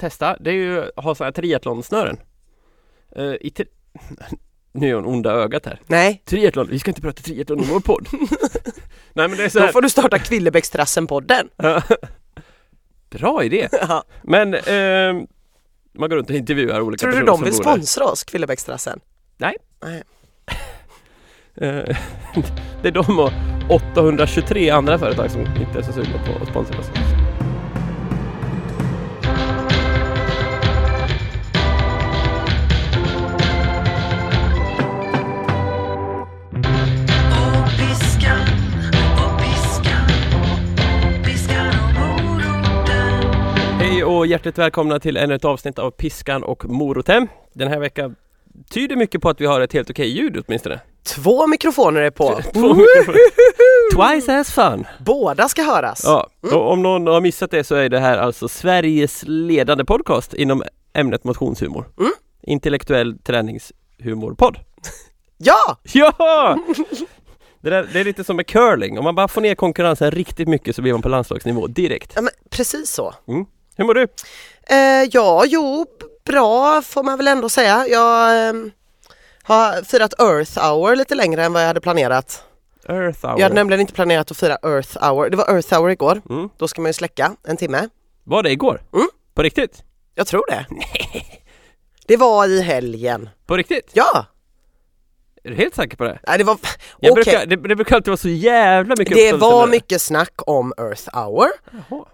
testa, det är ju att ha sådana här triathlonsnören. Nu är hon onda ögat här. Nej. Triathlon, vi ska inte prata triathlon i vår podd. Nej, men det är så här. Då får du starta Kvillebäckstrassen-podden. Bra idé. Men man går runt och intervjuar olika personer. Tror du de vill sponsra oss, Kvillebäckstrassen? Nej. Nej. Det är de och 823 andra företag som inte är så sugna på att sponsra oss. Och hjärtligt välkomna till ännu ett avsnitt av Piskan och Morotem. Den här veckan tyder mycket på att vi har ett helt okej ljud åtminstone. 2 mikrofoner är på. 2 mikrofoner. Twice as fun. Båda ska höras. Ja. Och om någon har missat det så är det här alltså Sveriges ledande podcast inom ämnet motionshumor. Mm. Intellektuell träningshumorpodd. Ja! Ja! Det är lite som med curling. Om man bara får ner konkurrensen riktigt mycket så blir man på landslagsnivå direkt. Ja, men precis så. Mm. Hur mår du? Bra får man väl ändå säga. Jag har firat Earth Hour lite längre än vad jag hade planerat. Earth Hour? Jag hade nämligen inte planerat att fira Earth Hour. Det var Earth Hour igår. Mm. Då ska man ju släcka en timme. Var det igår? Mm. På riktigt? Jag tror det. Nej. Det var i helgen. På riktigt? Ja. Är du helt säker på det? Nej, det var... Okay. Det brukar alltid vara så jävla mycket... Det var mycket snack om Earth Hour. Jaha.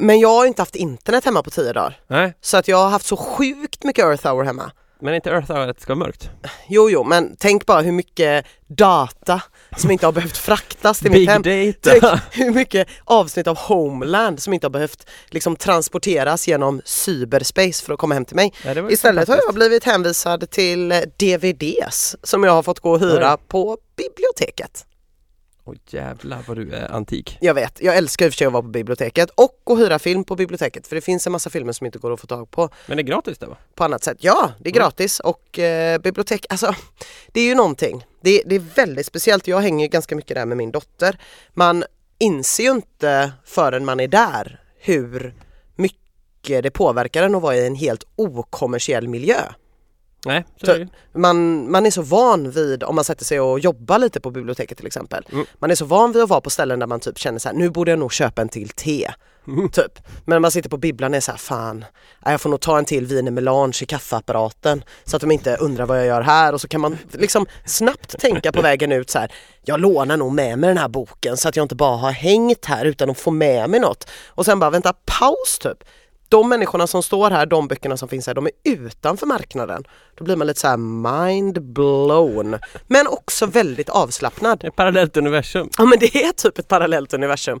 Men jag har inte haft internet hemma på 10 dagar. Nej. Så att jag har haft så sjukt mycket Earth Hour hemma. Men inte Earth Hour att det ska vara mörkt. Jo, men tänk bara hur mycket data som inte har behövt fraktas till mitt hem. Big data. Hur mycket avsnitt av Homeland som inte har behövt liksom transporteras genom cyberspace för att komma hem till mig. Ja, istället har jag blivit hänvisad till DVDs som jag har fått gå och hyra på biblioteket. Åh jävlar vad du är antik. Jag vet, jag älskar i och för sig att vara på biblioteket och att hyra film på biblioteket. För det finns en massa filmer som inte går att få tag på. Men det är gratis det va? På annat sätt, ja det är gratis. Och bibliotek, alltså det är ju någonting. Det är väldigt speciellt, jag hänger ganska mycket där med min dotter. Man inser ju inte förrän man är där hur mycket det påverkar en att vara i en helt okommersiell miljö. Nej, man är så van vid, om man sätter sig och jobbar lite på biblioteket till exempel, man är så van vid att vara på ställen där man typ känner så här, nu borde jag nog köpa en till te typ, men när man sitter på bibblan är så här, fan, jag får nog ta en till vin i melange i kaffeapparaten så att de inte undrar vad jag gör här, och så kan man liksom snabbt tänka på vägen ut så här, jag lånar nog med mig den här boken så att jag inte bara har hängt här utan att få med mig något, och sen bara vänta, paus typ. De människorna som står här, de böckerna som finns här, de är utanför marknaden. Då blir man lite så här mind blown. Men också väldigt avslappnad. Ett parallellt universum. Ja, men det är typ ett parallellt universum.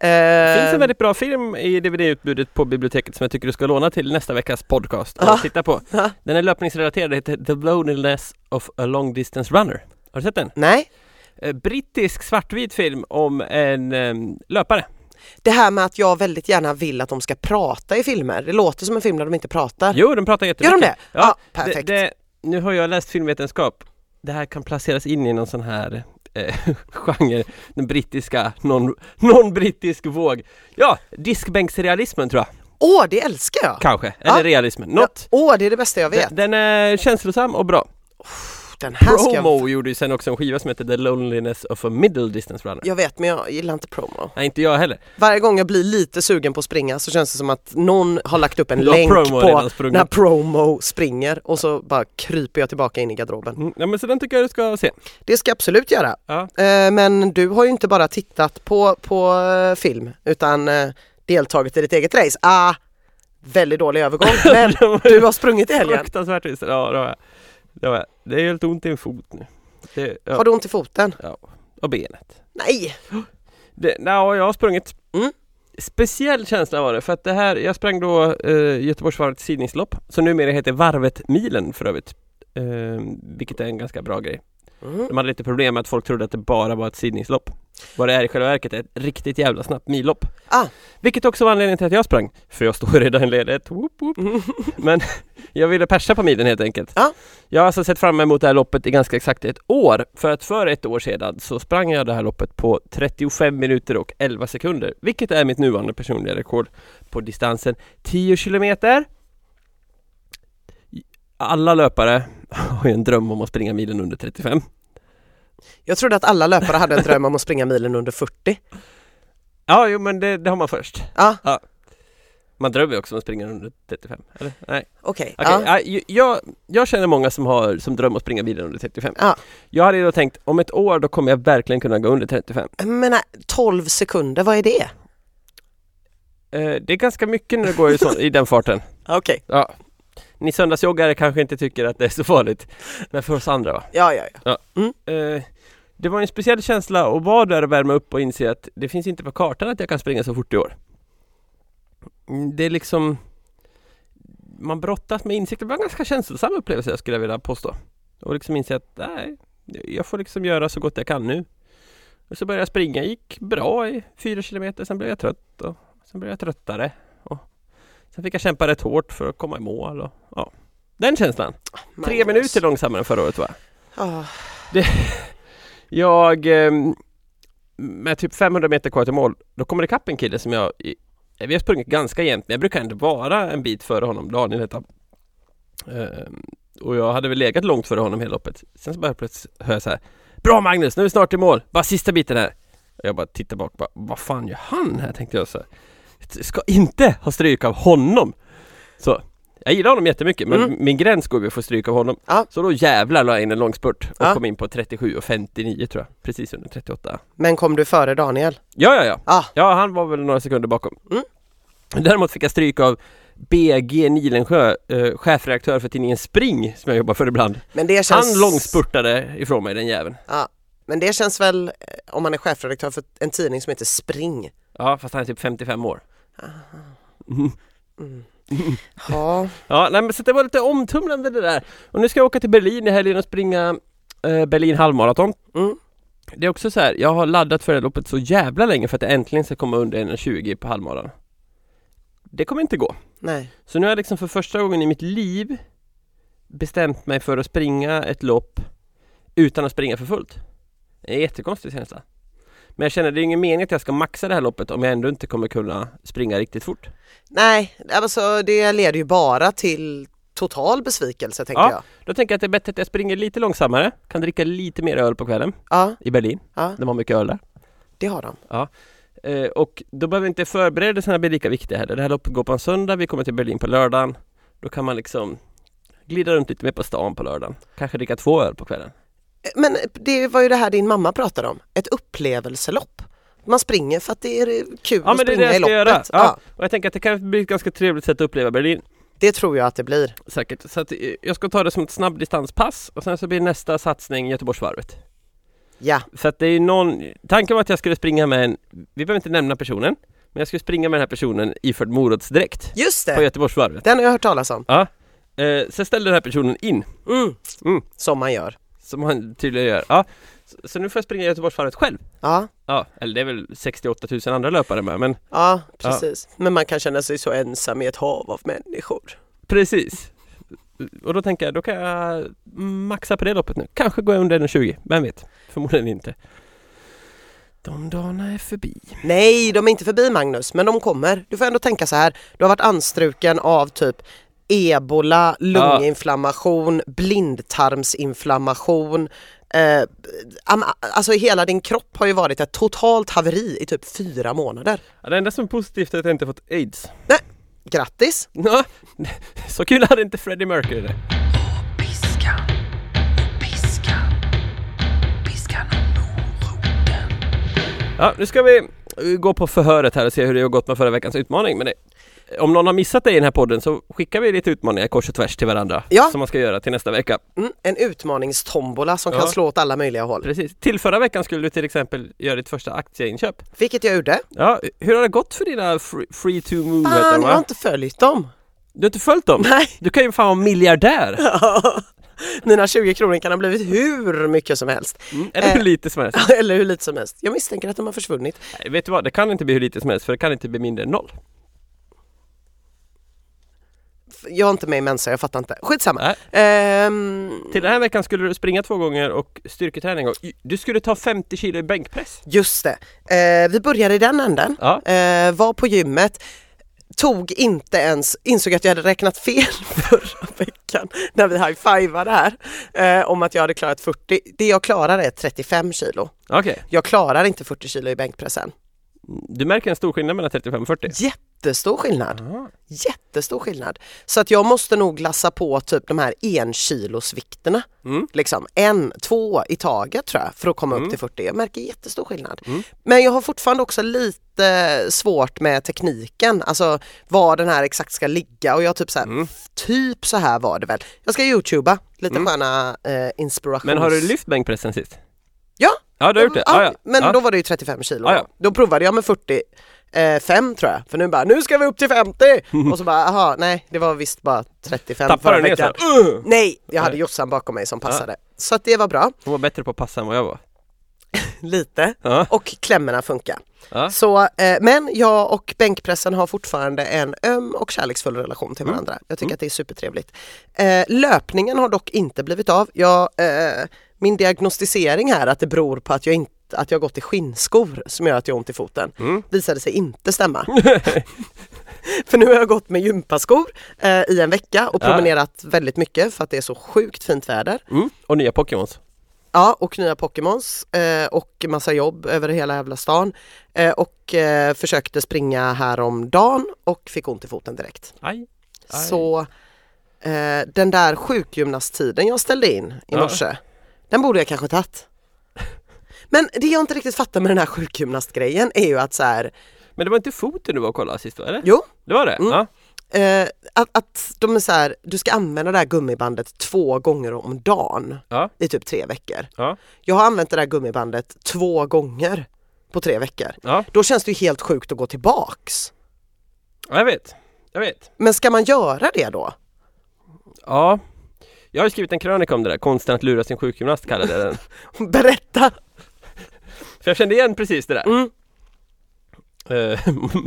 Det finns en väldigt bra film i DVD-utbudet på biblioteket som jag tycker du ska låna till nästa veckas podcast och titta på. Den är löpningsrelaterad, heter The Loneliness of a Long Distance Runner. Har du sett den? Nej. Brittisk svartvit film om en löpare. Det här med att jag väldigt gärna vill att de ska prata i filmer. Det låter som en film där de inte pratar. Jo, de pratar jättemycket. Gör de det? Ja, perfekt. Nu har jag läst filmvetenskap. Det här kan placeras in i någon sån här genre. Den brittiska, någon brittisk våg. Ja, diskbänksrealismen tror jag. Åh, det älskar jag. Kanske, eller realismen. Något. Ja. Åh, det är det bästa jag vet. Den är känslosam och bra. Promo gjorde ju sen också en skiva som heter The Loneliness of a Middle Distance Runner. Jag vet, men jag gillar inte Promo. Nej, inte jag heller. Varje gång jag blir lite sugen på att springa så känns det som att någon har lagt upp en länk på när Promo springer och så bara kryper jag tillbaka in i garderoben. Ja, men så den tycker jag du ska se. Det ska jag absolut göra. Ja. Men du har ju inte bara tittat på film utan deltagit i ditt eget race. Väldigt dålig övergång. Men du har sprungit i helgen. Fruktansvärt visst. Ja, det har jag. Det är helt ont i en fot nu. Har du ont i foten? Ja, och benet. Nej! Jag har sprungit. Speciell känsla var det, för att det här, jag sprang då Göteborgs varvets sidningslopp, som numera heter Varvet milen för övrigt. Vilket är en ganska bra grej. De hade lite problem med att folk trodde att det bara var ett sidningslopp. Vad det är i själva verket är ett riktigt jävla snabbt millopp. Vilket också var anledningen till att jag sprang. För jag stod redan i ledet. Men jag ville persa på milen helt enkelt. Jag har alltså sett fram emot det här loppet i ganska exakt ett år. För att för ett år sedan så sprang jag det här loppet på 35 minuter och 11 sekunder. Vilket är mitt nuvarande personliga rekord på distansen 10 kilometer. Alla löpare har ju en dröm om att springa milen under 35. Jag trodde att alla löpare hade en dröm om att springa milen under 40. Ja, jo, men det har man först. Ja. Man drömmer också om att springa under 35, eller? Nej. Okej. Jag känner många som drömmer om att springa milen under 35. Ja. Jag hade då tänkt, om ett år då kommer jag verkligen kunna gå under 35. Men 12 sekunder, vad är det? Det är ganska mycket när det går i den farten. Okej. Ja. Ni söndagsjoggare kanske inte tycker att det är så farligt. Men för oss andra, va? Ja. Det var en speciell känsla att vara där och värma upp och inse att det finns inte på kartan att jag kan springa så fort i år. Det är liksom... Man brottas med insikter. Det var en ganska känslosam upplevelse, jag skulle vilja påstå. Och liksom inse att nej, jag får liksom göra så gott jag kan nu. Och så började jag springa. Gick bra i 4 kilometer. Sen blev jag trött. Och sen blev jag tröttare. Sen fick jag kämpa rätt hårt för att komma i mål. Och, ja. Den känslan. 3 minuter långsammare än förra året, va? Jag med typ 500 meter kvar till mål, då kommer det kapp en kille som vi har sprungit ganska jämnt, men jag brukar inte vara en bit före honom, Daniel heter han. Och jag hade väl legat långt före honom hela loppet. Sen så bara plötsligt hör jag så här: bra Magnus, nu är vi snart i mål. Bara sista biten här. Och jag bara tittar bak, bara, vad fan gör han här, tänkte jag så här. Ska inte ha stryk av honom. Så jag gillar honom jättemycket, men min gräns går ju att få stryk av honom. Så då jävlar la jag in en långspurt och kom in på 37,59 tror jag. Precis under 38. Men kom du före Daniel? Ja, han var väl några sekunder bakom. Däremot fick jag stryk av BG Nilensjö, chefredaktör för tidningen Spring som jag jobbar för ibland. Men det känns... Han långspurtade ifrån mig, den jäveln. Men det känns väl, om man är chefredaktör för en tidning som heter Spring. Ja, fast han är typ 55 år. Så det var lite omtumlande det där. Och nu ska jag åka till Berlin i helgen och springa Berlin halvmaraton. Det är också så här, jag har laddat för det loppet så jävla länge för att jag äntligen ska komma under 1,20 på halvmaraton. Det kommer inte gå. Nej. Så nu har jag liksom för första gången i mitt liv bestämt mig för att springa ett lopp utan att springa för fullt. Det är jättekonstig känsla. Men jag känner det är ingen mening att jag ska maxa det här loppet om jag ändå inte kommer kunna springa riktigt fort. Nej, alltså det leder ju bara till total besvikelse, tänker jag. Då tänker jag att det är bättre att jag springer lite långsammare. Kan dricka lite mer öl på kvällen i Berlin. De har mycket öl där. Det har de. Och då behöver inte förberedelserna bli lika viktiga heller. Det här loppet går på en söndag, vi kommer till Berlin på lördagen. Då kan man liksom glida runt lite mer på stan på lördagen. Kanske dricka 2 öl på kvällen. Men det var ju det här din mamma pratade om. Ett upplevelselopp. Man springer för att det är kul att springa i loppet. Och jag tänker att det kan bli ett ganska trevligt sätt att uppleva Berlin. Det tror jag att det blir. Säkert. Så att jag ska ta det som ett snabbdistanspass. Och sen så blir nästa satsning Göteborgs varvet. Ja. Så att det är någon... Tanken var att jag skulle springa med en... Vi behöver inte nämna personen. Men jag skulle springa med den här personen iförd morotsdräkt. Just det. På Göteborgs varvet. Den har jag hört talas om. Ja. Sen ställde den här personen in. Som man gör. Som han tydligen gör. Så nu får jag springa Göteborgs varvet själv. Eller det är väl 68 000 andra löpare med. Men... Ja, precis. Ja. Men man kan känna sig så ensam i ett hav av människor. Precis. Och då tänker jag, då kan jag maxa på det loppet nu. Kanske gå under 1,20. Vem vet? Förmodligen inte. De dagarna är förbi. Nej, de är inte förbi, Magnus. Men de kommer. Du får ändå tänka så här. Du har varit anstruken av typ... Ebola, lunginflammation, blindtarmsinflammation. Alltså hela din kropp har ju varit ett totalt haveri i typ 4 månader. Det enda som är positivt är att jag inte fått AIDS. Nej, grattis. Så kul hade inte Freddie Mercury det. Piskan och moroten. Nu ska vi gå på förhöret här och se hur det har gått med förra veckans utmaning. Men det... Om någon har missat dig i den här podden så skickar vi lite utmaningar kors och tvärs till varandra som man ska göra till nästa vecka. En utmaningstombola som kan slå åt alla möjliga håll. Precis. Till förra veckan skulle du till exempel göra ditt första aktieinköp. Vilket jag gjorde. Hur har det gått för dina free to move? Jag har inte följt dem. Du har inte följt dem? Nej. Du kan ju fan vara miljardär. Mina 20 kronor kan ha blivit hur mycket som helst. Mm, eller hur lite som helst. Eller hur lite som helst. Jag misstänker att de har försvunnit. Nej, vet du vad, det kan inte bli hur lite som helst, för det kan inte bli mindre än 0. Jag är inte med i Mensa, jag fattar inte. Skitsamma. Till den här veckan skulle du springa 2 gånger och styrketräning. Du skulle ta 50 kilo i bänkpress. Just det. Vi började i den änden. Ja. Var på gymmet. Tog inte ens, insåg att jag hade räknat fel förra veckan när vi high-fivade här om att jag hade klarat 40. Det jag klarar är 35 kilo. Okay. Jag klarar inte 40 kilo i bänkpressen. Du märker en stor skillnad mellan 35 och 40? Jättestor skillnad. Aha. Jättestor skillnad. Så att jag måste nog lassa på typ de här 1-kilosvikterna. Mm. Liksom 1, 2 i taget tror jag för att komma upp till 40. Jag märker jättestor skillnad. Mm. Men jag har fortfarande också lite svårt med tekniken. Alltså var den här exakt ska ligga. Och jag typ så här, typ så här var det väl. Jag ska YouTuba lite sköna inspirations. Men har du lyft bänkpressen sist? Ja. Ja, du har gjort det. Ja, men då var det ju 35 kilo. Ja. Då provade jag med 45 tror jag. För nu bara, nu ska vi upp till 50! Och så bara, aha, nej, det var visst bara 35. Tappade du ner så här? Nej, jag hade Jossan bakom mig som passade. Så att det var bra. Hon var bättre på att passa än vad jag var. Lite. Och klämmorna funkar. Så, men jag och bänkpressen har fortfarande en öm och kärleksfull relation till varandra. Jag tycker att det är supertrevligt. Löpningen har dock inte blivit av. Jag... Min diagnostisering här att det beror på att jag gått i skinnskor som gör att jag har ont i foten visade sig inte stämma. För nu har jag gått med gympaskor i en vecka och promenerat väldigt mycket för att det är så sjukt fint väder. Mm. Och nya Pokémons. Ja, och nya Pokémons och massa jobb över hela jävla stan. Och försökte springa här om dagen och fick ont i foten direkt. Aj. Så den där sjukgymnasttiden jag ställde in i morse... Den borde jag kanske tagit. Men det jag inte riktigt fattar med den här sjukgymnastgrejen är ju att så här... Men det var inte foten du var och kollade sist, eller? Jo. Det var det? Mm. Ja. Att de är så här, du ska använda det här gummibandet 2 gånger om dagen i typ 3 veckor. Ja. Jag har använt det här gummibandet 2 gånger på 3 veckor. Ja. Då känns det ju helt sjukt att gå tillbaks. Ja, jag vet. Men ska man göra det då? Ja. Jag har skrivit en krönika om det där. Konsten att lura sin sjukgymnast kallade jag den. Berätta! För jag kände igen precis det där. Mm.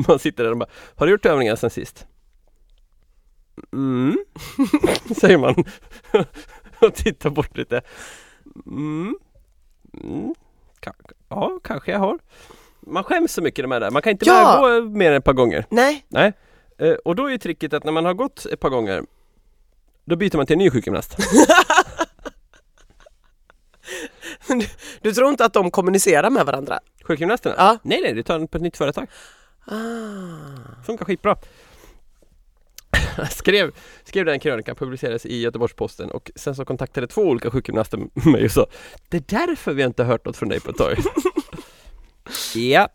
Man sitter där och bara, har du gjort övningar sen sist? Mm. Säger man. Och tittar bort lite. Mm. Ja, kanske jag har. Man skäms så mycket de här där. Man kan inte bara gå mer än ett par gånger. Nej. Och då är ju tricket att när man har gått ett par gånger då byter man till en ny sjukgymnast. Du tror inte att de kommunicerar med varandra? Sjukgymnasterna? Ja. Nej, du tar den på ett nytt företag. Funkar skitbra. Jag skrev den krönikan, publicerades i Göteborgs-Posten och sen så kontaktade 2 olika sjukgymnaster mig och sa det är därför vi inte har hört något från dig på ett tag. Ja.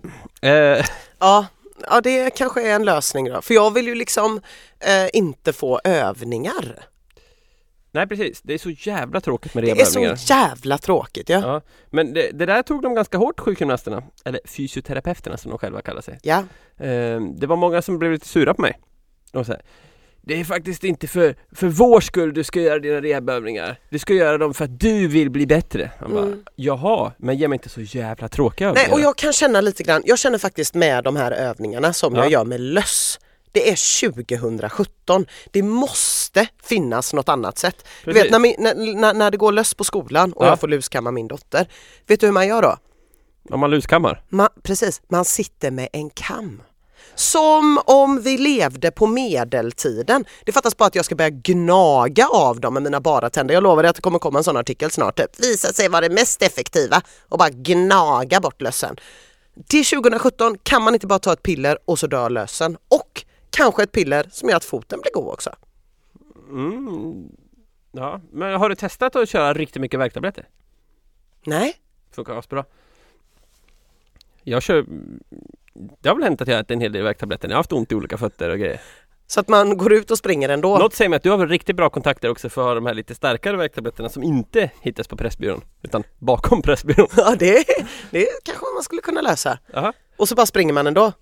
Ja, det kanske är en lösning då. För jag vill ju liksom inte få övningar. Nej, precis. Det är så jävla tråkigt med rehabövningar. Det är så jävla tråkigt, ja. Men det där tog de ganska hårt, sjukgymnasterna. Eller fysioterapeuterna som de själva kallar sig. Ja. Det var många som blev lite sura på mig. De sa, det är faktiskt inte för vår skull du ska göra dina rehabövningar. Du ska göra dem för att du vill bli bättre. Han bara, jaha, men ge mig inte så jävla tråkiga övningar. Nej, och jag kan känna lite grann. Jag känner faktiskt med de här övningarna som jag gör med löss. Det är 2017. Det måste finnas något annat sätt. Du vet, när det går löss på skolan och jag får luskamma min dotter. Vet du hur man gör då? Om man luskammar? Precis, man sitter med en kam. Som om vi levde på medeltiden. Det fattas bara att jag ska börja gnaga av dem med mina bara tänder. Jag lovar dig att det kommer komma en sån artikel snart. Typ. Visa sig vara det mest effektiva och bara gnaga bort lössen. Till 2017 kan man inte bara ta ett piller och så dör lössen. Och kanske ett piller som gör att foten blir god också. Mm. Ja, men har du testat att köra riktigt mycket värktabletter? Nej. Funkar asbra. Jag kör... Det har väl hänt att jag ätit en hel del värktabletter. Jag har haft ont i olika fötter och grejer. Så att man går ut och springer ändå. Något säger mig att du har väl riktigt bra kontakter också för att ha de här lite starkare värktabletterna som inte hittas på pressbyrån, utan bakom pressbyrån. Ja, det kanske man skulle kunna lösa. Aha. Och så bara springer man ändå.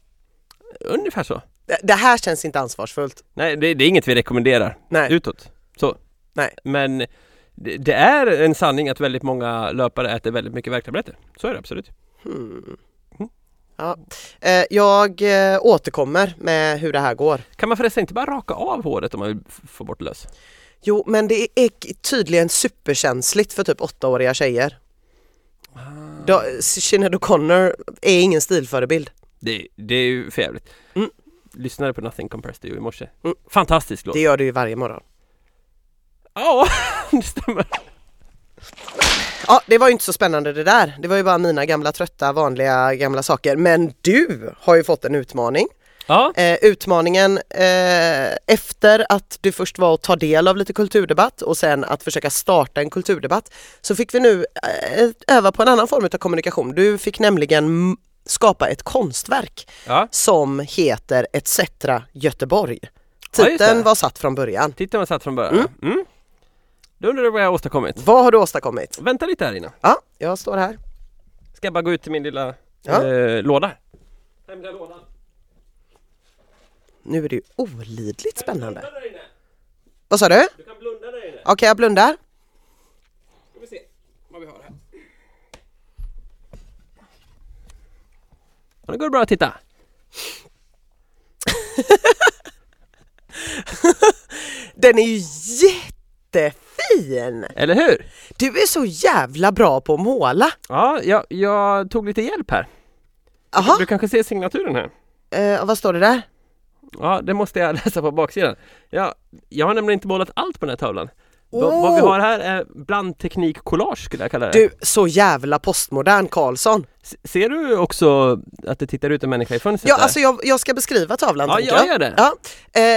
Ungefär så. Det här känns inte ansvarsfullt. Nej, det är inget vi rekommenderar. Nej. Utåt. Så. Nej. Men det är en sanning att väldigt många löpare äter väldigt mycket värktabletter. Så är det absolut. Ja. Jag återkommer med hur det här går. Kan man förresten inte bara raka av håret om man vill få bort löss? Jo, men det är tydligen superkänsligt för typ 8-åriga tjejer. Sinead O'Connor är ingen stilförebild. Det är ju för jävligt. Lyssnade på Nothing Compares to You i morse. Fantastisk låt. Det gör du ju varje morgon. Ja, det stämmer. Ja, det var ju inte så spännande det där. Det var ju bara mina gamla trötta, vanliga gamla saker. Men du har ju fått en utmaning. Ja. Utmaningen efter att du först var att ta del av lite kulturdebatt och sen att försöka starta en kulturdebatt, så fick vi nu öva på en annan form av kommunikation. Du fick nämligen skapa ett konstverk som heter etc. Göteborg. Titeln var satt från början. Mm. Då undrar du vad jag har åstadkommit. Vad har du åstadkommit? Vänta lite här inne. Ja, jag står här. Ska jag bara gå ut till min lilla låda? Hemliga lådan. Nu är det ju olidligt spännande. Vad sa du? Du kan blunda där inne. Okej, jag blundar. Ska vi se vad vi har här. Nu går det bra att titta. Den är ju jättefin. Eller hur? Du är så jävla bra på att måla. Ja, jag tog lite hjälp här. Aha. Du kanske ser signaturen här. Vad står det där? Ja, det måste jag läsa på baksidan. Jag har nämligen inte målat allt på den här tavlan. Vad vi har här är blandteknik-collage, skulle jag kalla det. Du, så jävla postmodern Karlsson. Ser du också att det tittar ut en människa i fönstret? Ja, där? Alltså jag ska beskriva tavlan. Ja, jag gör det. Ja.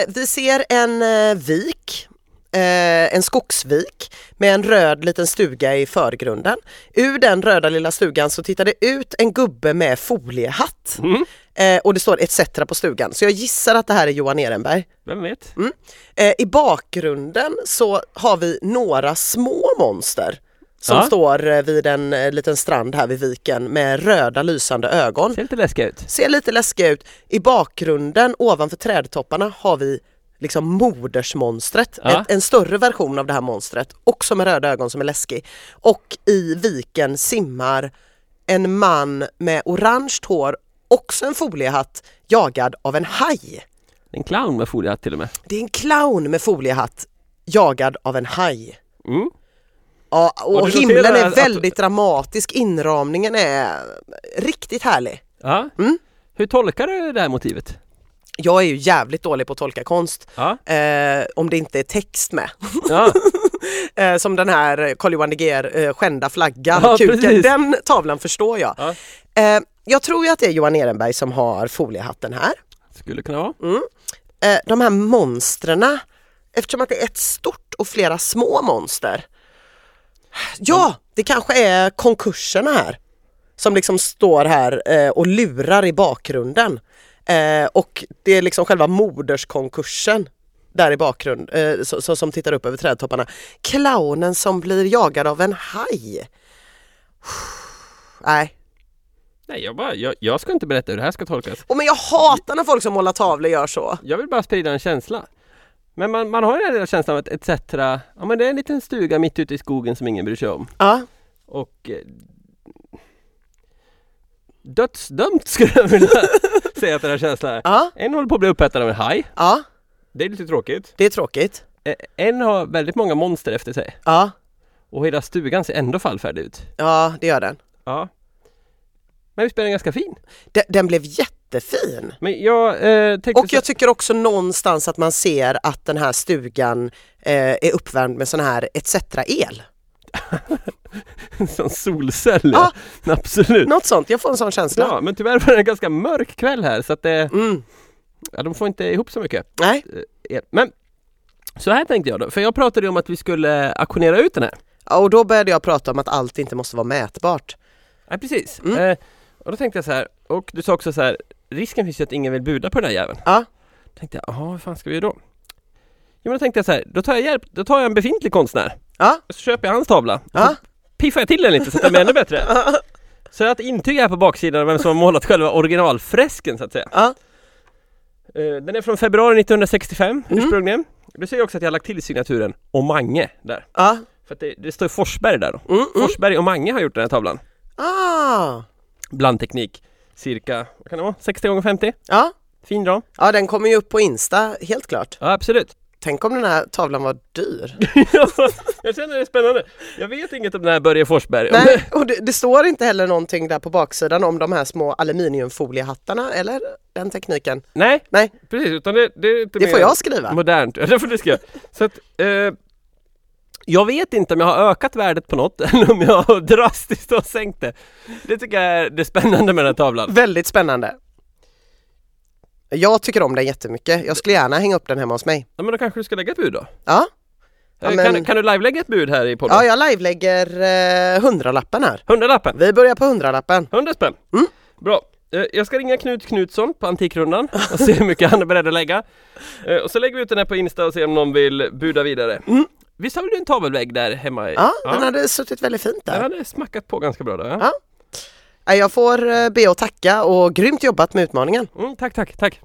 Vi ser en vik, en skogsvik med en röd liten stuga i förgrunden. Ur den röda lilla stugan så tittar det ut en gubbe med foliehatt. Mm. Och det står etc. på stugan. Så jag gissar att det här är Johan Ehrenberg. Vem vet? Mm. I bakgrunden så har vi några små monster som står vid en liten strand här vid viken med röda lysande ögon. Ser lite läskiga ut. I bakgrunden ovanför trädtopparna har vi liksom modersmonstret. En större version av det här monstret. Också med röda ögon som är läskig. Och i viken simmar en man med orange hår. Också en foliehatt jagad av en haj. Det är en clown med foliehatt till och med. Mm. Ja, och himlen är väldigt dramatisk. Inramningen är riktigt härlig. Ja. Mm. Hur tolkar du det här motivet? Jag är ju jävligt dålig på att tolka konst. Ja. Om det inte är text med. Ja. Som den här Carl Johan de Geer, skända flaggan, kuken. Den tavlan förstår jag. Ja. Jag tror ju att det är Johan Ehrenberg som har foliehatten här. Skulle kunna vara. Mm. De här monsterna, eftersom att det är ett stort och flera små monster. Ja, det kanske är konkurserna här. Som liksom står här och lurar i bakgrunden. Och det är liksom själva moderskonkursen där i bakgrund som tittar upp över trädtopparna. Clownen som blir jagad av en haj. Nej. Nej, jag ska inte berätta hur det här ska tolkas. Men jag hatar när folk som målar tavlor gör så. Jag vill bara sprida en känsla. Men man har ju den här känslan av att etc. Ja, men det är en liten stuga mitt ute i skogen som ingen bryr sig om. Ja. Och dödsdömt skulle jag vilja säga att den här känslan är. Ja. En håller på att bli uppätad av en haj. Ja. Det är lite tråkigt. En har väldigt många monster efter sig. Ja. Och hela stugan ser ändå fallfärdig ut. Ja, det gör den. Ja. Men vi spelar den ganska fin. Den blev jättefin. Men jag tycker också någonstans att man ser att den här stugan är uppvärmd med sån här etc-el. En sån solcell. Ah, ja, absolut. Något sånt, jag får en sån känsla. Ja, men tyvärr var det en ganska mörk kväll här. Så att det, ja, de får inte ihop så mycket. Nej. Men så här tänkte jag då. För jag pratade om att vi skulle auktionera ut den här. Ja, och då började jag prata om att allt inte måste vara mätbart. Ja, precis. Och då tänkte jag så här, och du sa också så här, risken finns ju att ingen vill buda på den här jäveln. Ja. Då tänkte jag, hur fan ska vi göra då? Jo, men då tänkte jag så här, då tar jag en befintlig konstnär. Ja. Och så köper jag hans tavla. Ja. Piffar jag till den lite så att den blir ännu bättre. Ja. Så jag intygar här på baksidan vem som har målat själva originalfresken så att säga. Ja. Den är från februari 1965, ursprungligen. Du ser ju också att jag har lagt till signaturen och Mange där. Ja. För att det står Forsberg där då. Forsberg och Mange har gjort den här tavlan. Ah! Blandteknik. Cirka, vad kan det vara? 60x50? Ja. Fin då. Ja, den kommer ju upp på Insta, helt klart. Ja, absolut. Tänk om den här tavlan var dyr. Jag känner det är spännande. Jag vet inget om den här Börje Forsberg. Nej, och det står inte heller någonting där på baksidan om de här små aluminiumfoliehattarna eller den tekniken. Nej, nej. Precis. Utan det är inte det mer får jag skriva. Modernt. Ja, det får du skriva. Så att, jag vet inte om jag har ökat värdet på något eller om jag har drastiskt har sänkt det. Det tycker jag är det spännande med den här tavlan. Väldigt spännande. Jag tycker om den jättemycket. Jag skulle gärna hänga upp den hemma hos mig. Ja, men då kanske du ska lägga ett bud då? Ja. Men... Kan du live-lägga ett bud här i podden? Ja, jag live-lägger 100-lappen här. 100-lappen? Vi börjar på 100-lappen. 100 spänn? Mm. Bra. Jag ska ringa Knut Knutsson på Antikrundan och se hur mycket han är beredd att lägga. Och så lägger vi ut den här på Insta och ser om någon vill buda vidare. Mm. Visst har du en tavelvägg där hemma? Ja, den hade suttit väldigt fint där. Den hade smackat på ganska bra då. Ja. Jag får be och tacka och grymt jobbat med utmaningen. Mm, tack.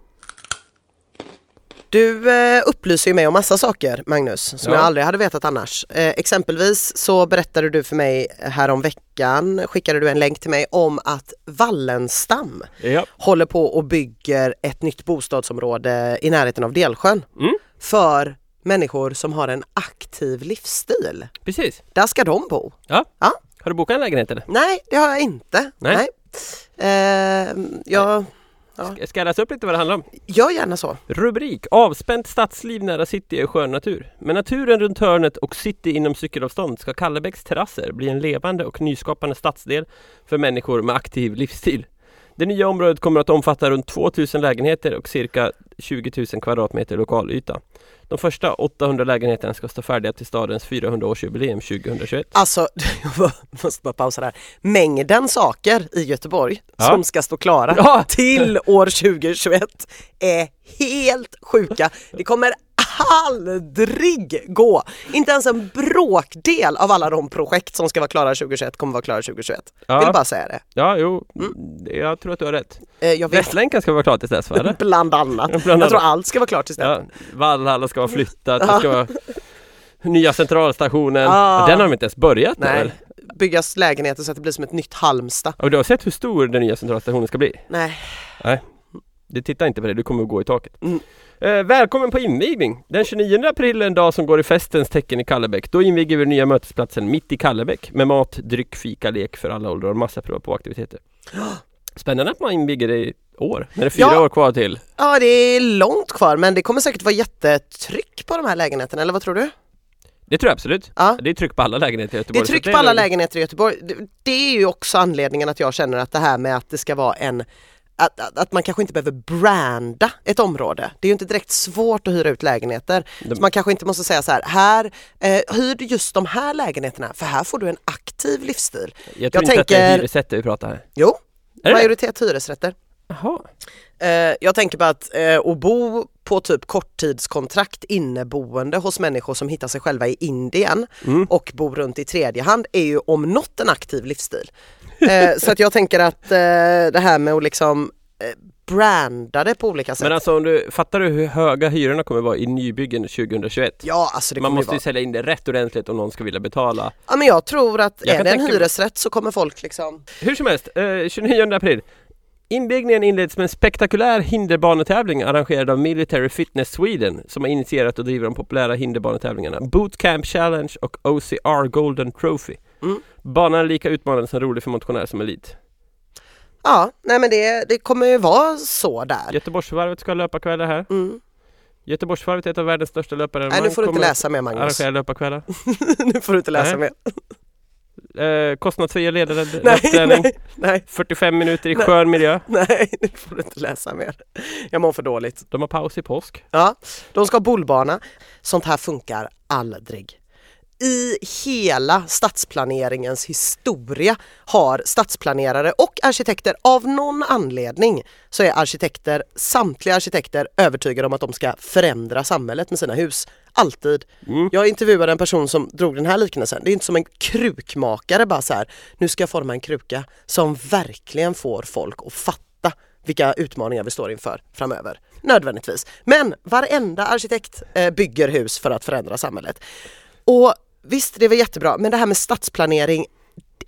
Du upplyser ju mig om massa saker, Magnus, som jag aldrig hade vetat annars. Exempelvis så berättade du för mig här om veckan, skickade du en länk till mig om att Wallenstam håller på och bygger ett nytt bostadsområde i närheten av Delsjön för människor som har en aktiv livsstil. Precis. Där ska de bo. Ja. Har du bokat en lägenhet eller? Nej, det har jag inte. Nej. Ska jag läsa upp lite vad det handlar om? Jag gärna så. Rubrik: avspänt stadsliv nära city och skön natur. Med naturen runt hörnet och city inom cykelavstånd ska Kallebäcks terrasser bli en levande och nyskapande stadsdel för människor med aktiv livsstil. Det nya området kommer att omfatta runt 2000 lägenheter och cirka 20 000 kvadratmeter lokalyta. De första 800 lägenheterna ska stå färdiga till stadens 400-årsjubileum 2021. Alltså, jag måste bara pausa där. Mängden saker i Göteborg som ska stå klara till år 2021 är helt sjuka. Det kommer aldrig gå. Inte ens en bråkdel av alla de projekt som ska vara klara 2021 kommer vara klara 2021. Jag vill bara säga det. Ja, jo. Jag tror att du har rätt. Västlänken ska vara klar tills dess, va? Bland annat. Jag tror allt ska vara klart tills dess. Ja. Vallhallen ska vara flyttat. Det ska vara nya centralstationen. Den har de inte ens börjat med. Nej. Byggas lägenheter så att det blir som ett nytt Halmstad. Och du har sett hur stor den nya centralstationen ska bli? Nej. Du tittar inte på det, du kommer att gå i taket. Välkommen på invigning. Den 29 april är en dag som går i festens tecken i Kallebäck. Då inviger vi den nya mötesplatsen mitt i Kallebäck med mat, dryck, fika, lek för alla åldrar och massa prov på aktiviteter. Spännande att man inviger det i år. Men det är 4 år kvar till. Ja, det är långt kvar, men det kommer säkert vara jättetryck på de här lägenheterna, eller vad tror du? Det tror jag absolut. Ja. Det är tryck på alla lägenheter i Göteborg. Det är tryck på alla lägenheter i Göteborg. Det är ju också anledningen att jag känner att det här med att det ska vara en... Att man kanske inte behöver branda ett område. Det är ju inte direkt svårt att hyra ut lägenheter. Så man kanske inte måste säga så här hyr just de här lägenheterna, för här får du en aktiv livsstil. Jag tror inte att det är hyresrätter vi pratar här. Jo, majoritet hyresrätter. Jaha. Jag tänker på att bo på typ korttidskontrakt inneboende hos människor som hittar sig själva i Indien och bor runt i tredje hand är ju om något en aktiv livsstil. Så att jag tänker att det här med att liksom branda det på olika sätt. Men alltså, fattar du hur höga hyrorna kommer vara i nybyggen 2021? Ja, alltså det kommer man måste ju sälja in det rätt ordentligt om någon ska vilja betala. Ja, men jag tror att är det en hyresrätt så kommer folk liksom... Hur som helst, 29 april. Invigningen inleds med en spektakulär hinderbanetävling arrangerad av Military Fitness Sweden som har initierat och driver de populära hinderbanetävlingarna Bootcamp Challenge och OCR Golden Trophy. Banan är lika utmanande som rolig för motionärer som elit. Ja, nej men det kommer ju vara så där. Göteborgs varvet ska löpa kvällar här. Göteborgs varvet är ett av världens största löpare. Nej, nu får du inte läsa mer, Magnus. Nu får du inte läsa mer. Kostnadsfria ledarträning. 45 minuter i skön miljö. Nej, nu får du inte läsa mer. Jag mår för dåligt. De har paus i påsk. Ja, de ska ha bolbana. Sånt här funkar aldrig. I hela stadsplaneringens historia har stadsplanerare och arkitekter av någon anledning så är samtliga arkitekter övertygade om att de ska förändra samhället med sina hus. Alltid. Jag intervjuade en person som drog den här liknelsen. Det är inte som en krukmakare bara så här, nu ska jag forma en kruka som verkligen får folk att fatta vilka utmaningar vi står inför framöver. Nödvändigtvis. Men varenda arkitekt bygger hus för att förändra samhället. Och visst, det var jättebra, men det här med stadsplanering,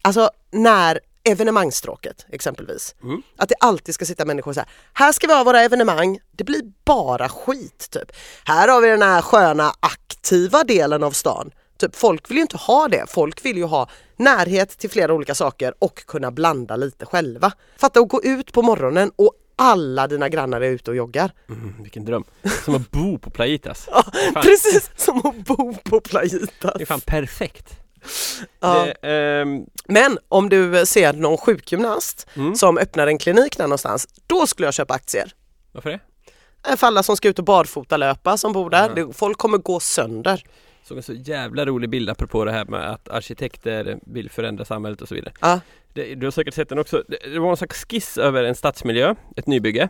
alltså när evenemangstråket exempelvis, att det alltid ska sitta människor så här, här ska vi ha våra evenemang, det blir bara skit typ. Här har vi den här sköna aktiva delen av stan. Typ, folk vill ju inte ha det. Folk vill ju ha närhet till flera olika saker och kunna blanda lite själva. Fatta att gå ut på morgonen och alla dina grannar är ute och joggar. Vilken dröm. Som att bo på Playitas. Ja, precis. Som att bo på Playitas. Det är fan perfekt. Ja. Men om du ser någon sjukgymnast som öppnar en klinik någonstans, då skulle jag köpa aktier. Varför det? För alla som ska ut och barfota löpa som bor där. Folk kommer gå sönder. Såg en så jävla rolig bild apropå det här med att arkitekter vill förändra samhället och så vidare. Du har säkert sett den också. Det var en slags skiss över en stadsmiljö, ett nybygge.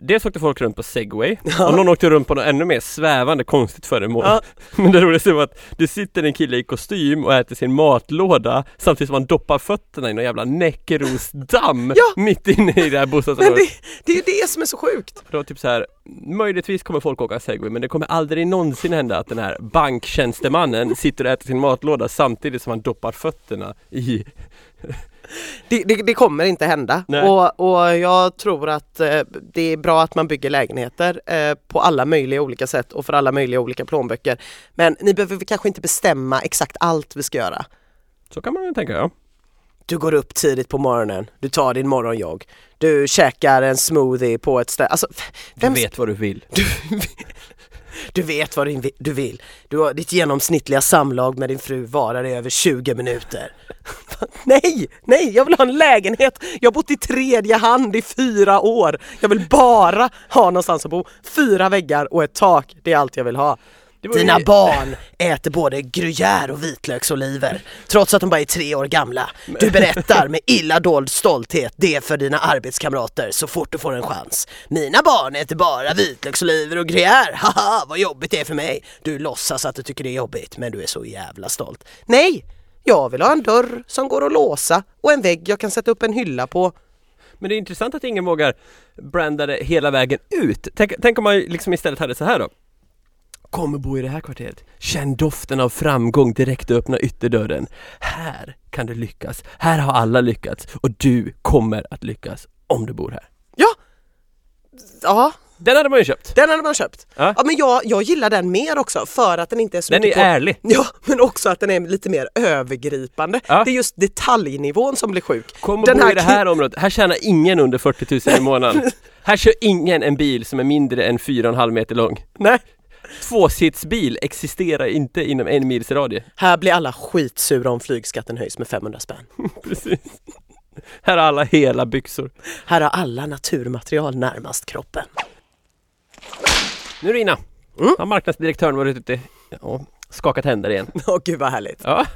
Dels åkte folk runt på Segway. Och någon åkte runt på något ännu mer svävande konstigt föremål. Men det roligaste var att det sitter en kille i kostym och äter sin matlåda samtidigt som man doppar fötterna i någon jävla näckrosdamm mitt inne i det här bostadsområdet. Men det är ju det som är så sjukt. Det var typ så här, möjligtvis kommer folk åka Segway, men det kommer aldrig någonsin hända att den här banktjänstemannen sitter och äter sin matlåda samtidigt som man doppar fötterna i... Det kommer inte hända. Och jag tror att det är bra att man bygger lägenheter på alla möjliga olika sätt och för alla möjliga olika plånböcker. Men ni behöver kanske inte bestämma exakt allt vi ska göra. Så kan man ju tänka, ja. Du går upp tidigt på morgonen, du tar din morgonjogg, du käkar en smoothie på ett ställe. Alltså, du vet vad du vill. Du vet vad du vill. Du har ditt genomsnittliga samlag med din fru varar i över 20 minuter. Nej, jag vill ha en lägenhet. Jag har bott i tredje hand i 4 år. Jag vill bara ha någonstans att bo. 4 väggar och ett tak, det är allt jag vill ha. Dina barn äter både gruyère och vitlöksoliver, trots att de bara är 3 år gamla. Du berättar med illa dold stolthet det för dina arbetskamrater så fort du får en chans. Mina barn äter bara vitlöksoliver och gruyère. Haha, vad jobbigt det är för mig. Du låtsas att du tycker det är jobbigt, men du är så jävla stolt. Nej, jag vill ha en dörr som går att låsa och en vägg jag kan sätta upp en hylla på. Men det är intressant att ingen vågar branda det hela vägen ut. Tänk om man liksom istället hade så här då. Kom och bo i det här kvarteret. Känn doften av framgång direkt och öppna ytterdörren. Här kan du lyckas. Här har alla lyckats. Och du kommer att lyckas om du bor här. Ja. Den hade man ju köpt. Ja. Ja, men jag gillar den mer också för att den inte är så... Den är ärlig. Ja, men också att den är lite mer övergripande. Ja. Det är just detaljnivån som blir sjuk. Kom och bo i det här området. Här tjänar ingen under 40 000 i månaden. Här kör ingen en bil som är mindre än 4,5 meter lång. Nej. 2-sitsbil existerar inte inom 1 mils radie. Här blir alla skitsura om flygskatten höjs med 500 spänn. Precis. Här har alla hela byxor. Här har alla naturmaterial närmast kroppen. Nu Rina, har marknadsdirektören varit ute och skakat händer igen. Gud vad härligt. Ja.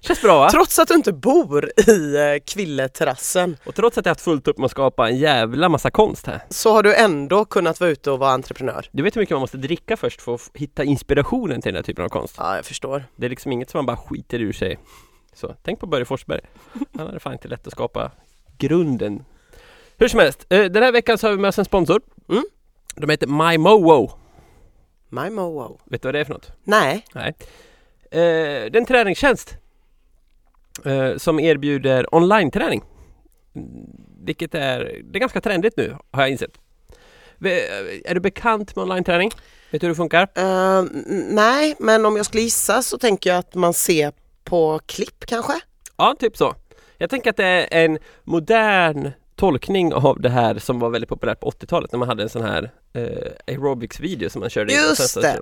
Känns bra, va? Trots att du inte bor i Kvillebäckstrassen. Och trots att jag har haft fullt upp med att skapa en jävla massa konst här. Så har du ändå kunnat vara ute och vara entreprenör. Du vet hur mycket man måste dricka först för att hitta inspirationen till den här typen av konst. Ja, jag förstår. Det är liksom inget som man bara skiter ur sig. Så, tänk på Börje Forsberg. Han hade fan inte lätt att skapa grunden. Hur som helst, den här veckan så har vi med oss en sponsor. De heter MyMoMo. MyMoMo. Vet du vad det är för något? Nej. Det är en träningstjänst som erbjuder online-träning. Vilket det är ganska trendigt nu, har jag insett. Är du bekant med online-träning? Vet du hur det funkar? Nej, men om jag skulle gissa så tänker jag att man ser på klipp kanske? Ja, typ så. Jag tänker att det är en modern tolkning av det här som var väldigt populärt på 80-talet när man hade en sån här aerobics-video som man körde in. Just det!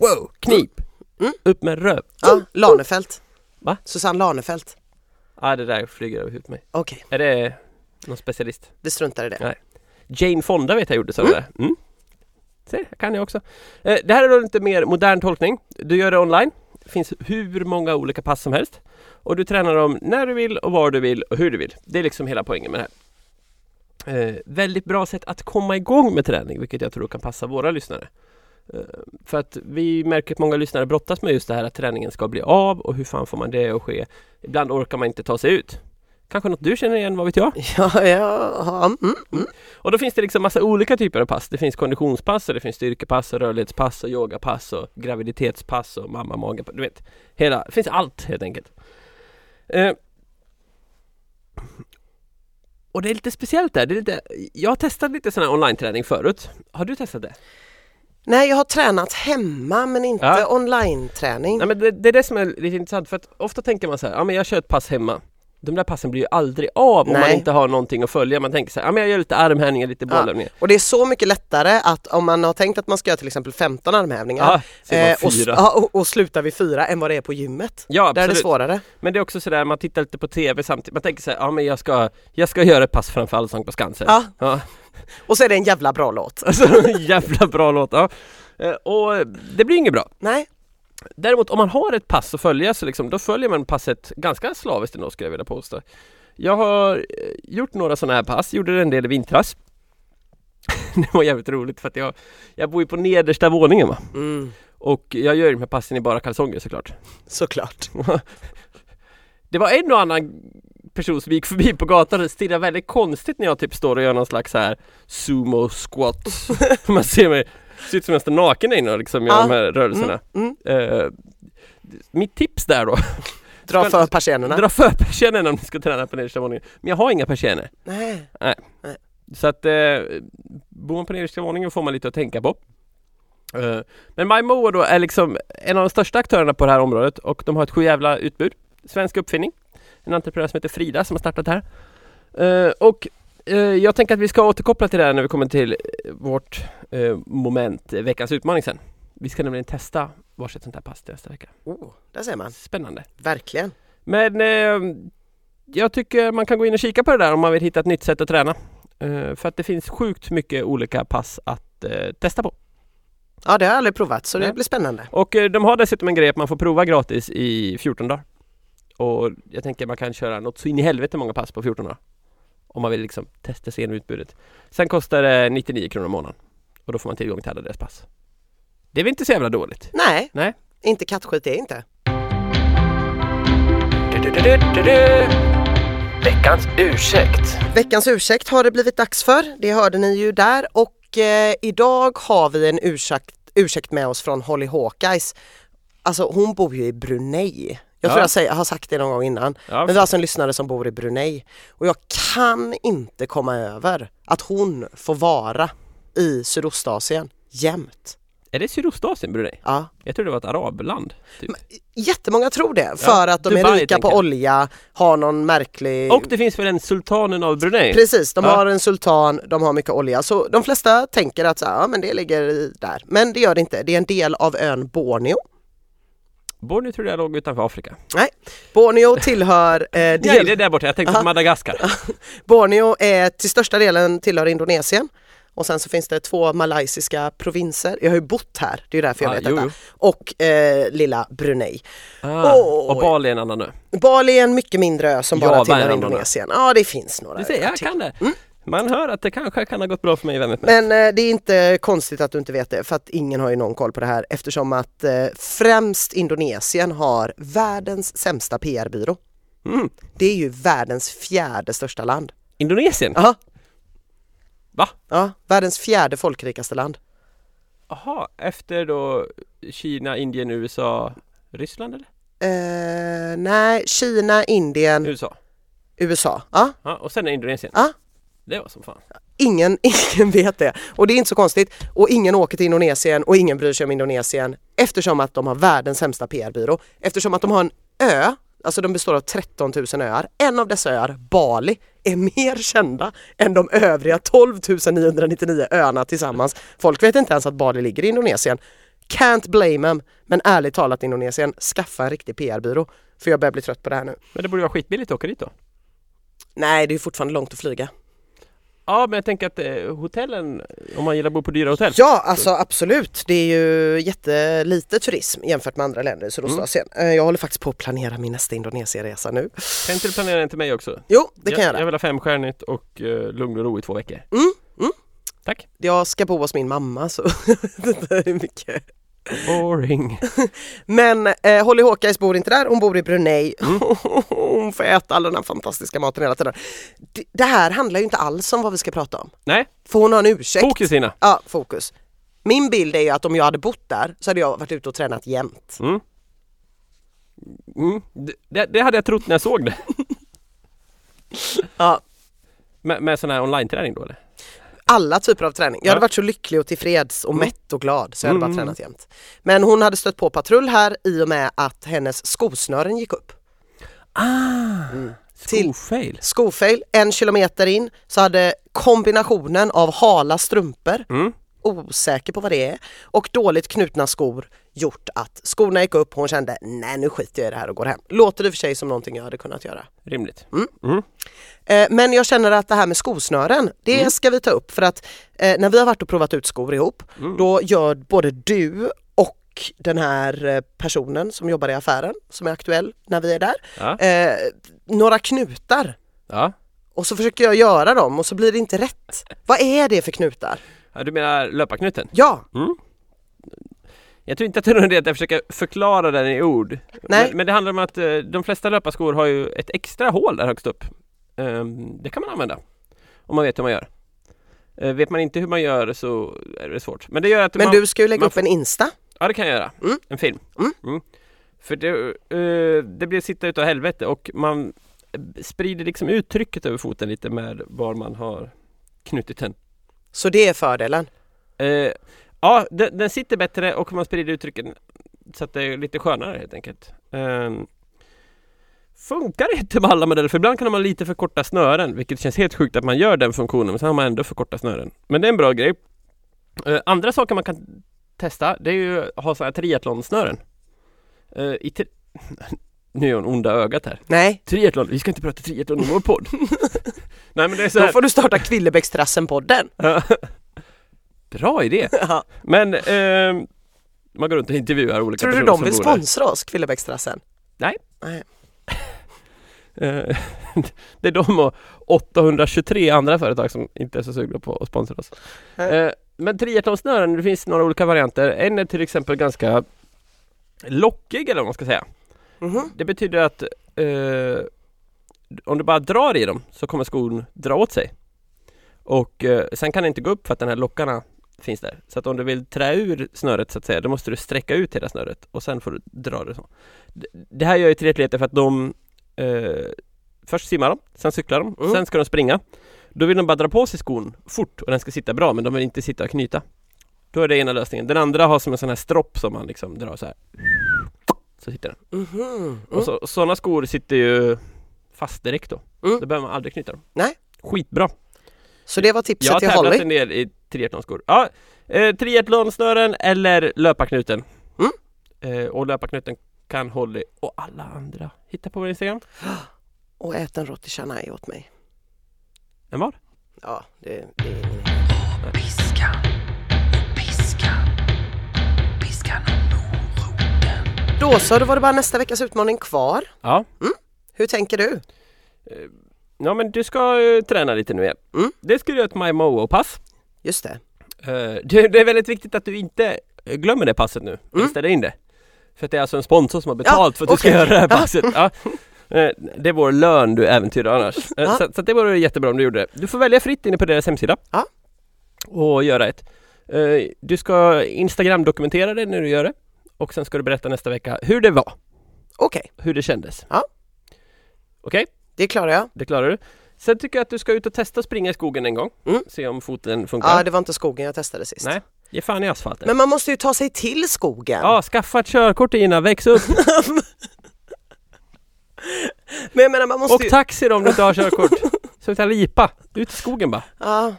Wow, knip! Upp med röv! Lanefelt. Va? Susanne Lanefelt. Ja, det där flyger över huvudet mig. Okej. Är det någon specialist? Vi struntar i det. Nej. Jane Fonda vet jag gjorde så där. Se, kan jag också. Det här är då lite mer modern tolkning. Du gör det online. Det finns hur många olika pass som helst. Och du tränar dem när du vill och var du vill och hur du vill. Det är liksom hela poängen med det här. Väldigt bra sätt att komma igång med träning, vilket jag tror kan passa våra lyssnare. För att vi märker att många lyssnare brottas med just det här att träningen ska bli av och hur fan får man det att ske. Ibland orkar man inte ta sig ut. Kanske något du känner igen, vad vet jag? Ja. Och då finns det liksom massa olika typer av pass. Det finns konditionspass, det finns styrkepass, rörlighetspass, yogapass, graviditetspass och mamma-mage. Du vet, hela, det finns allt helt enkelt. Och det är lite speciellt där. Jag har testat lite sån här online-träning förut. Har du testat det? Nej, jag har tränat hemma men inte online-träning. Nej, men det är det som är lite intressant. För att ofta tänker man så här, ja men jag kör ett pass hemma. De där passen blir ju aldrig av om man inte har någonting att följa. Man tänker så här, ja men jag gör lite armhävningar, lite bollhävningar. Och det är så mycket lättare att om man har tänkt att man ska göra till exempel 15 armhävningar och sluta vid 4 än vad det är på gymmet. Ja, där är det svårare. Men det är också sådär, man tittar lite på tv samtidigt. Man tänker så här, ja men jag ska göra ett pass framför Allsång på Skansen. Ja. Och så är det en jävla bra låt. Ja. Och det blir inget bra. Nej. Däremot om man har ett pass att följa så liksom, då följer man passet ganska slaviskt ändå, skulle jag vilja påstå. Jag har gjort några sådana här pass, gjorde det en del i vintras. Det var jävligt roligt för att jag bor ju på nedersta våningen och jag gör de här passen i bara kalsonger såklart. Det var en och annan person som gick förbi på gatan och stirrade väldigt konstigt när jag typ står och gör någon slags så här sumo squat. Man ser mig sitt som nästan naken inne liksom i de här rörelserna. Mitt tips där då. Dra för persiennerna om ni ska träna på nedersta våningen. Men jag har inga persienner. Nej. Så att bor man på nedersta våningen får man lite att tänka på. Men MyMoMo då är liksom en av de största aktörerna på det här området. Och de har ett sjujävla utbud. Svensk uppfinning. En entreprenör som heter Frida som har startat här. Och jag tänker att vi ska återkoppla till det här när vi kommer till vårt moment veckans utmaning sen. Vi ska nämligen testa varsitt sånt här pass nästa vecka. Där ser man. Spännande. Verkligen. Men jag tycker man kan gå in och kika på det där om man vill hitta ett nytt sätt att träna. För att det finns sjukt mycket olika pass att testa på. Ja, det har jag aldrig provat så det blir spännande. Och de har dessutom en grej att man får prova gratis i 14 dagar. Och jag tänker man kan köra något så in i helvete många pass på 14 dagar. Om man vill liksom testa sig igenom utbudet. Sen kostar det 99 kronor i månaden. Och då får man tillgång till alla deras pass. Det är väl inte så jävla dåligt? Nej. Inte kattskit är inte. Veckans ursäkt. Veckans ursäkt har det blivit dags för. Det hörde ni ju där. Och idag har vi en ursäkt med oss från Holly Hawkeyes. Alltså hon bor ju i Brunei. Jag tror jag har sagt det någon gång innan. Ja, men det är alltså en lyssnare som bor i Brunei. Och jag kan inte komma över att hon får vara i Sydostasien jämt. Är det Sydostasien, Brunei? Ja. Jag tror det var ett arabland. Typ. Jättemånga tror det. För att de Dubai, är rika på olja, har någon märklig... Och det finns väl en sultanen av Brunei? Precis, de har en sultan, de har mycket olja. Så de flesta tänker att men det ligger där. Men det gör det inte. Det är en del av ön Borneo. Borneo tror jag låg utanför Afrika. Nej, Borneo tillhör... Nej, det är där borta. Jag tänkte på Madagaskar. Borneo är till största delen tillhör Indonesien. Och sen så finns det 2 malaysiska provinser. Jag har ju bott här, det är ju därför jag vet detta. Och lilla Brunei. Och Bali är en annan nu. Bali är en mycket mindre ö som bara tillhör Indonesien. Ja, det finns några. Jag kan det. Man hör att det kanske kan ha gått bra för mig. Men det är inte konstigt att du inte vet det. För att ingen har ju någon koll på det här. Eftersom att främst Indonesien har världens sämsta PR-byrå. Det är ju världens 4:e största land. Indonesien? Ja. Va? Ja, världens 4:e folkrikaste land. Aha, efter då Kina, Indien, USA, Ryssland eller? Nej, Kina, Indien, USA. Ja, och sen är Indonesien. Ja. Det var som fan. Ingen vet det. Och det är inte så konstigt. Och ingen åker till Indonesien och ingen bryr sig om Indonesien. Eftersom att de har världens sämsta PR-byrå. Eftersom att de har en ö. Alltså de består av 13 000 öar. En av dessa öar, Bali, är mer kända än de övriga 12 999 öarna tillsammans. Folk vet inte ens att Bali ligger i Indonesien. Can't blame them. Men ärligt talat, Indonesien, skaffa en riktig PR-byrå. För jag börjar bli trött på det här nu. Men det borde vara skitbilligt att åka dit då? Nej, det är fortfarande långt att flyga. Ja, men jag tänker att hotellen, om man gillar att bo på dyra hotell. Ja, alltså absolut. Det är ju jättelite turism jämfört med andra länder i Sydostasien. Jag håller faktiskt på att planera min nästa Indonesierresa nu. Kan inte du planera den till mig också? Jo, det kan jag. Jag vill ha 5-stjärnigt och lugn och ro i 2 veckor. Tack. Jag ska bo hos min mamma så det är mycket... Boring. Men Holly Hawkeyes bor inte där, hon bor i Brunei. Mm. Hon får äta all den här fantastiska maten hela tiden. Det här handlar ju inte alls om vad vi ska prata om. Nej. För hon har en ursäkt. Fokus, Ina. Ja, fokus. Min bild är ju att om jag hade bott där så hade jag varit ute och tränat jämt. Mm. Mm. Det hade jag trott när jag såg det. Ja. Med sån här online-träning då, eller? Alla typer av träning. Jag hade varit så lycklig och tillfreds och mätt och glad så jag hade bara tränat jämt. Men hon hade stött på patrull här i och med att hennes skosnören gick upp. Skofail. Skofail. 1 kilometer in så hade kombinationen av hala strumpor, osäker på vad det är, och dåligt knutna skor gjort att skorna gick upp. Hon kände, nej nu skiter jag i det här och går hem. Låter det för sig som någonting jag hade kunnat göra. Rimligt. Mm. Mm. Men jag känner att det här med skosnören, det ska vi ta upp. För att när vi har varit och provat ut skor ihop, då gör både du och den här personen som jobbar i affären, som är aktuell när vi är där, några knutar. Ja. Och så försöker jag göra dem och så blir det inte rätt. Vad är det för knutar? Du menar löparknuten? Ja. Mm. Jag tror inte att det är någon idé att jag försöker förklara den i ord. Nej. Men det handlar om att de flesta löparskor har ju ett extra hål där högst upp. Det kan man använda om man vet hur man gör. Vet man inte hur man gör så är det svårt. Men, det gör att du ska ju lägga upp en Insta. Ja, det kan jag göra. Mm. En film. Mm. Mm. För det blir sitta utav helvete och man sprider liksom uttrycket över foten lite med var man har knutit den. Så det är fördelen? Ja, den sitter bättre och man sprider uttrycken så att det är lite skönare helt enkelt. Funkar inte med alla modeller, för ibland kan man lite förkorta snören, vilket känns helt sjukt att man gör den funktionen, men så har man ändå förkorta snören. Men det är en bra grej. Andra saker man kan testa, det är ju att ha så här triathlonsnören. Nu är hon onda ögat här. Nej. Triathlon, vi ska inte prata triathlon i vår podd. Nej, men det är så här. Då får du starta Kvillebäckstrassen-podden. Bra idé. Men man går runt och intervjuar olika personer. Tror du de vill sponsra oss, Kvillebäckstrassen? Nej. Nej. Det är de och 823 andra företag som inte är så sugna på att sponsra oss. Men triathlonsnören, det finns några olika varianter. En är till exempel ganska lockig, eller vad man ska säga. Mm-hmm. Det betyder att om du bara drar i dem så kommer skon dra åt sig. Och sen kan det inte gå upp för att den här lockarna finns där. Så att om du vill trä ur snöret så att säga, då måste du sträcka ut hela snöret och sen får du dra det så. Det här gör ju triatleter för att de först simmar de, sen cyklar de, sen ska de springa. Då vill de bara dra på sig skon fort och den ska sitta bra, men de vill inte sitta och knyta. Då är det ena lösningen. Den andra har som en sån här stropp som man liksom drar så här. Så sitter den. Och sådana skor sitter ju fast direkt då. Då behöver man aldrig knyta dem. Nej. Skitbra. Så det var tipset till Holly. Jag har tävlat en del i triathlonskor. Ja, triathlonsnören eller löparknuten. Och löparknuten kan Holly och alla andra hitta på vår Instagram. Och ät en rotishanai åt mig. En vad? Ja, det är ingen idé. Piskan och moroten. Då så, då var det bara nästa veckas utmaning kvar. Ja. Mm. Hur tänker du? Ja, men du ska träna lite nu igen. Det skulle göra ett MyMoMo-pass. Just det. Det är väldigt viktigt att du inte glömmer det passet nu. Ställer in det. För att det är alltså en sponsor som har betalt för att du ska göra det här passet. Ja. Det är vår lön du äventyrar annars. Så det vore jättebra om du gjorde det. Du får välja fritt inne på deras hemsida. Och göra ett. Du ska Instagram-dokumentera det när du gör det. Och sen ska du berätta nästa vecka hur det var. Okej. Hur det kändes. Ja. Okej? Det klarar jag. Det klarar du. Sen tycker jag att du ska ut och testa springa i skogen en gång. Se om foten funkar. Ja, det var inte skogen jag testade sist. Nej, ge fan i asfalten. Men man måste ju ta sig till skogen. Ja, skaffa ett körkort innan, väx upp. Men jag menar, man måste taxi då, om du inte har körkort. Så att lipa. Ut i skogen bara. Ja,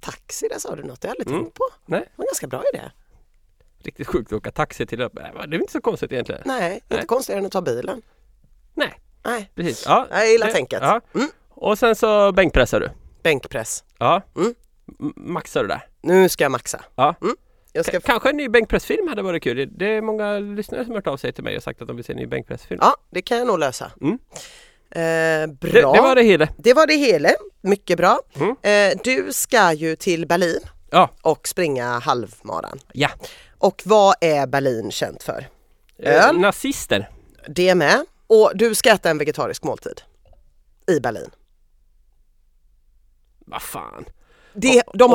taxi, där sa du något jag aldrig tänkt på. Nej. Det var en ganska bra idé. Riktigt sjukt att åka taxi till upp. Det är inte så konstigt egentligen. Nej, det är inte konstigt än att ta bilen. Nej. Nej, precis. Ja, jag gillar tänket. Ja. Och sen så bänkpressar du. Bänkpress. Ja. Maxar du där? Nu ska jag maxa. Ja. Jag ska kanske en ny bänkpressfilm hade varit kul. Det är många lyssnare som har hört av sig till mig och sagt att de vill se en ny bänkpressfilm. Ja, det kan jag nog lösa. Bra. Det var det hela. Det var det hela. Mycket bra. Du ska ju till Berlin och springa halvmaran. Ja. Och vad är Berlin känt för? Öl. Nazister. Det med. Och du ska äta en vegetarisk måltid i Berlin. Vad fan? Om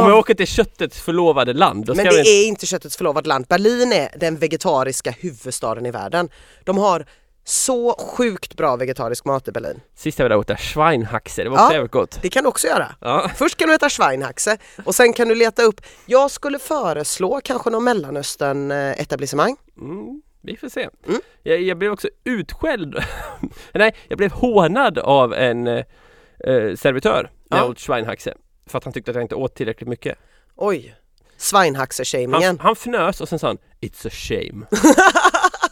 jag åker till köttets förlovade land. Då ska men det är inte köttets förlovade land. Berlin är den vegetariska huvudstaden i världen. De har så sjukt bra vegetarisk mat i Berlin. Sist jag var där åt schweinhaxe, det var också jävligt gott. Det kan du också göra. Ja. Först kan du äta schweinhaxe och sen kan du leta upp. Jag skulle föreslå kanske någon Mellanöstern-etablissemang. Vi får se. Jag blev också utskälld. Nej, jag blev hånad av en servitör när jag åt schweinhaxe. För att han tyckte att jag inte åt tillräckligt mycket. Oj, schweinhaxe-shamingen. Han fnös och sen sa han, it's a shame.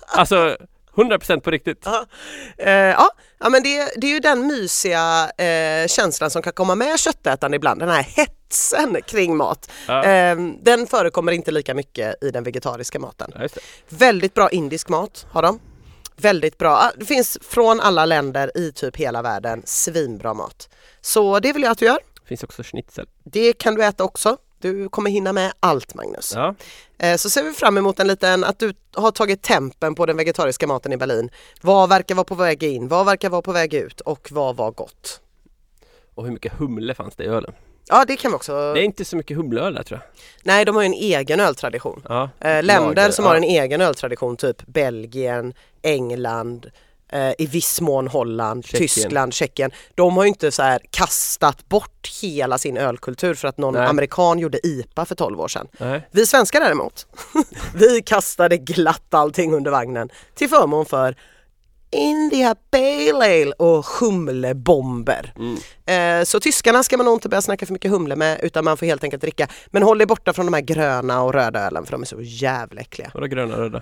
Alltså... 100% på riktigt. Ja, men det är ju den mysiga känslan som kan komma med köttätaren ibland. Den här hetsen kring mat. Den förekommer inte lika mycket i den vegetariska maten. Ja, just det. Väldigt bra indisk mat har de. Väldigt bra. Det finns från alla länder i typ hela världen svinbra mat. Så det vill jag att du gör. Det finns också schnitzel. Det kan du äta också. Du kommer hinna med allt, Magnus. Ja. Så ser vi fram emot att du har tagit tempen på den vegetariska maten i Berlin. Vad verkar vara på väg in? Vad verkar vara på väg ut? Och vad var gott? Och hur mycket humle fanns det i ölen? Ja, det kan vi också. Det är inte så mycket humleöl där, tror jag. Nej, de har ju en egen öltradition. Ja, länder som har en egen öltradition, typ Belgien, England... i viss mån Holland, Tyskland, Tjeckien. De har ju inte så här kastat bort hela sin ölkultur för att någon amerikan gjorde IPA för 12 år sedan. Nej. Vi svenskar däremot, vi kastade glatt allting under vagnen till förmån för India Pale Ale och humlebomber. Så tyskarna ska man nog inte börja snacka för mycket humle med, utan man får helt enkelt dricka. Men håll dig borta från de här gröna och röda ölen, för de är så jävla äckliga. Vad är gröna och röda?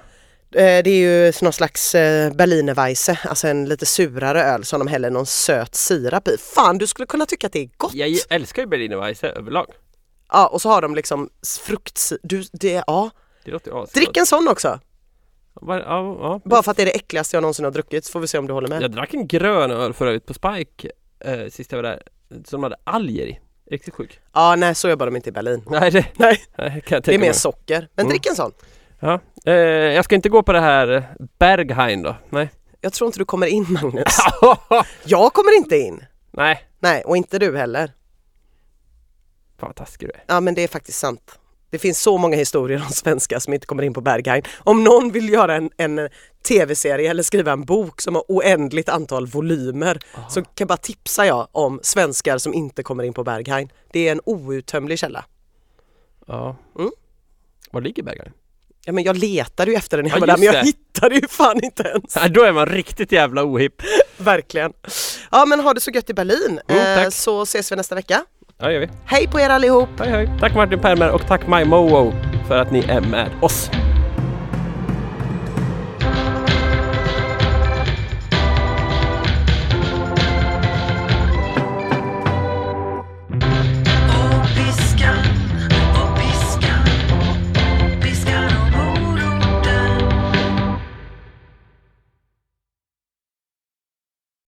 Det är ju någon slags Berliner Weisse, alltså en lite surare öl som de häller någon söt sirap i. Fan, du skulle kunna tycka att det är gott. Jag älskar ju Berliner Weisse överlag. Ja, och så har de liksom det låter asgott. Drick en sån också. Ja. Bara för att det är det äckligaste jag någonsin har druckit, så får vi se om du håller med. Jag drack en grön öl förut på Spike sist jag var där, som hade alger i. Riktigt sjuk. Ja, nej, så jobbar de inte i Berlin. Nej. Det är mer socker. Men drick en sån. Ja, jag ska inte gå på det här Bergheim då, nej. Jag tror inte du kommer in, Magnus. Jag kommer inte in. Nej, och inte du heller. Fan, vad taskig du är. Ja, men det är faktiskt sant. Det finns så många historier om svenskar som inte kommer in på Bergheim. Om någon vill göra en tv-serie eller skriva en bok som har oändligt antal volymer, så kan bara tipsa jag om svenskar som inte kommer in på Bergheim. Det är en outtömlig källa. Ja. Var ligger Bergheim? Ja, men jag letade ju efter den här, men jag hittade ju fan inte ens. Ja, då är man riktigt jävla ohipp. Verkligen. Ja, men har det så gött i Berlin. Så ses vi nästa vecka. Ja, gör vi. Hej på er allihop. Hej. Tack Martin Permer och tack MyMoMo för att ni är med oss.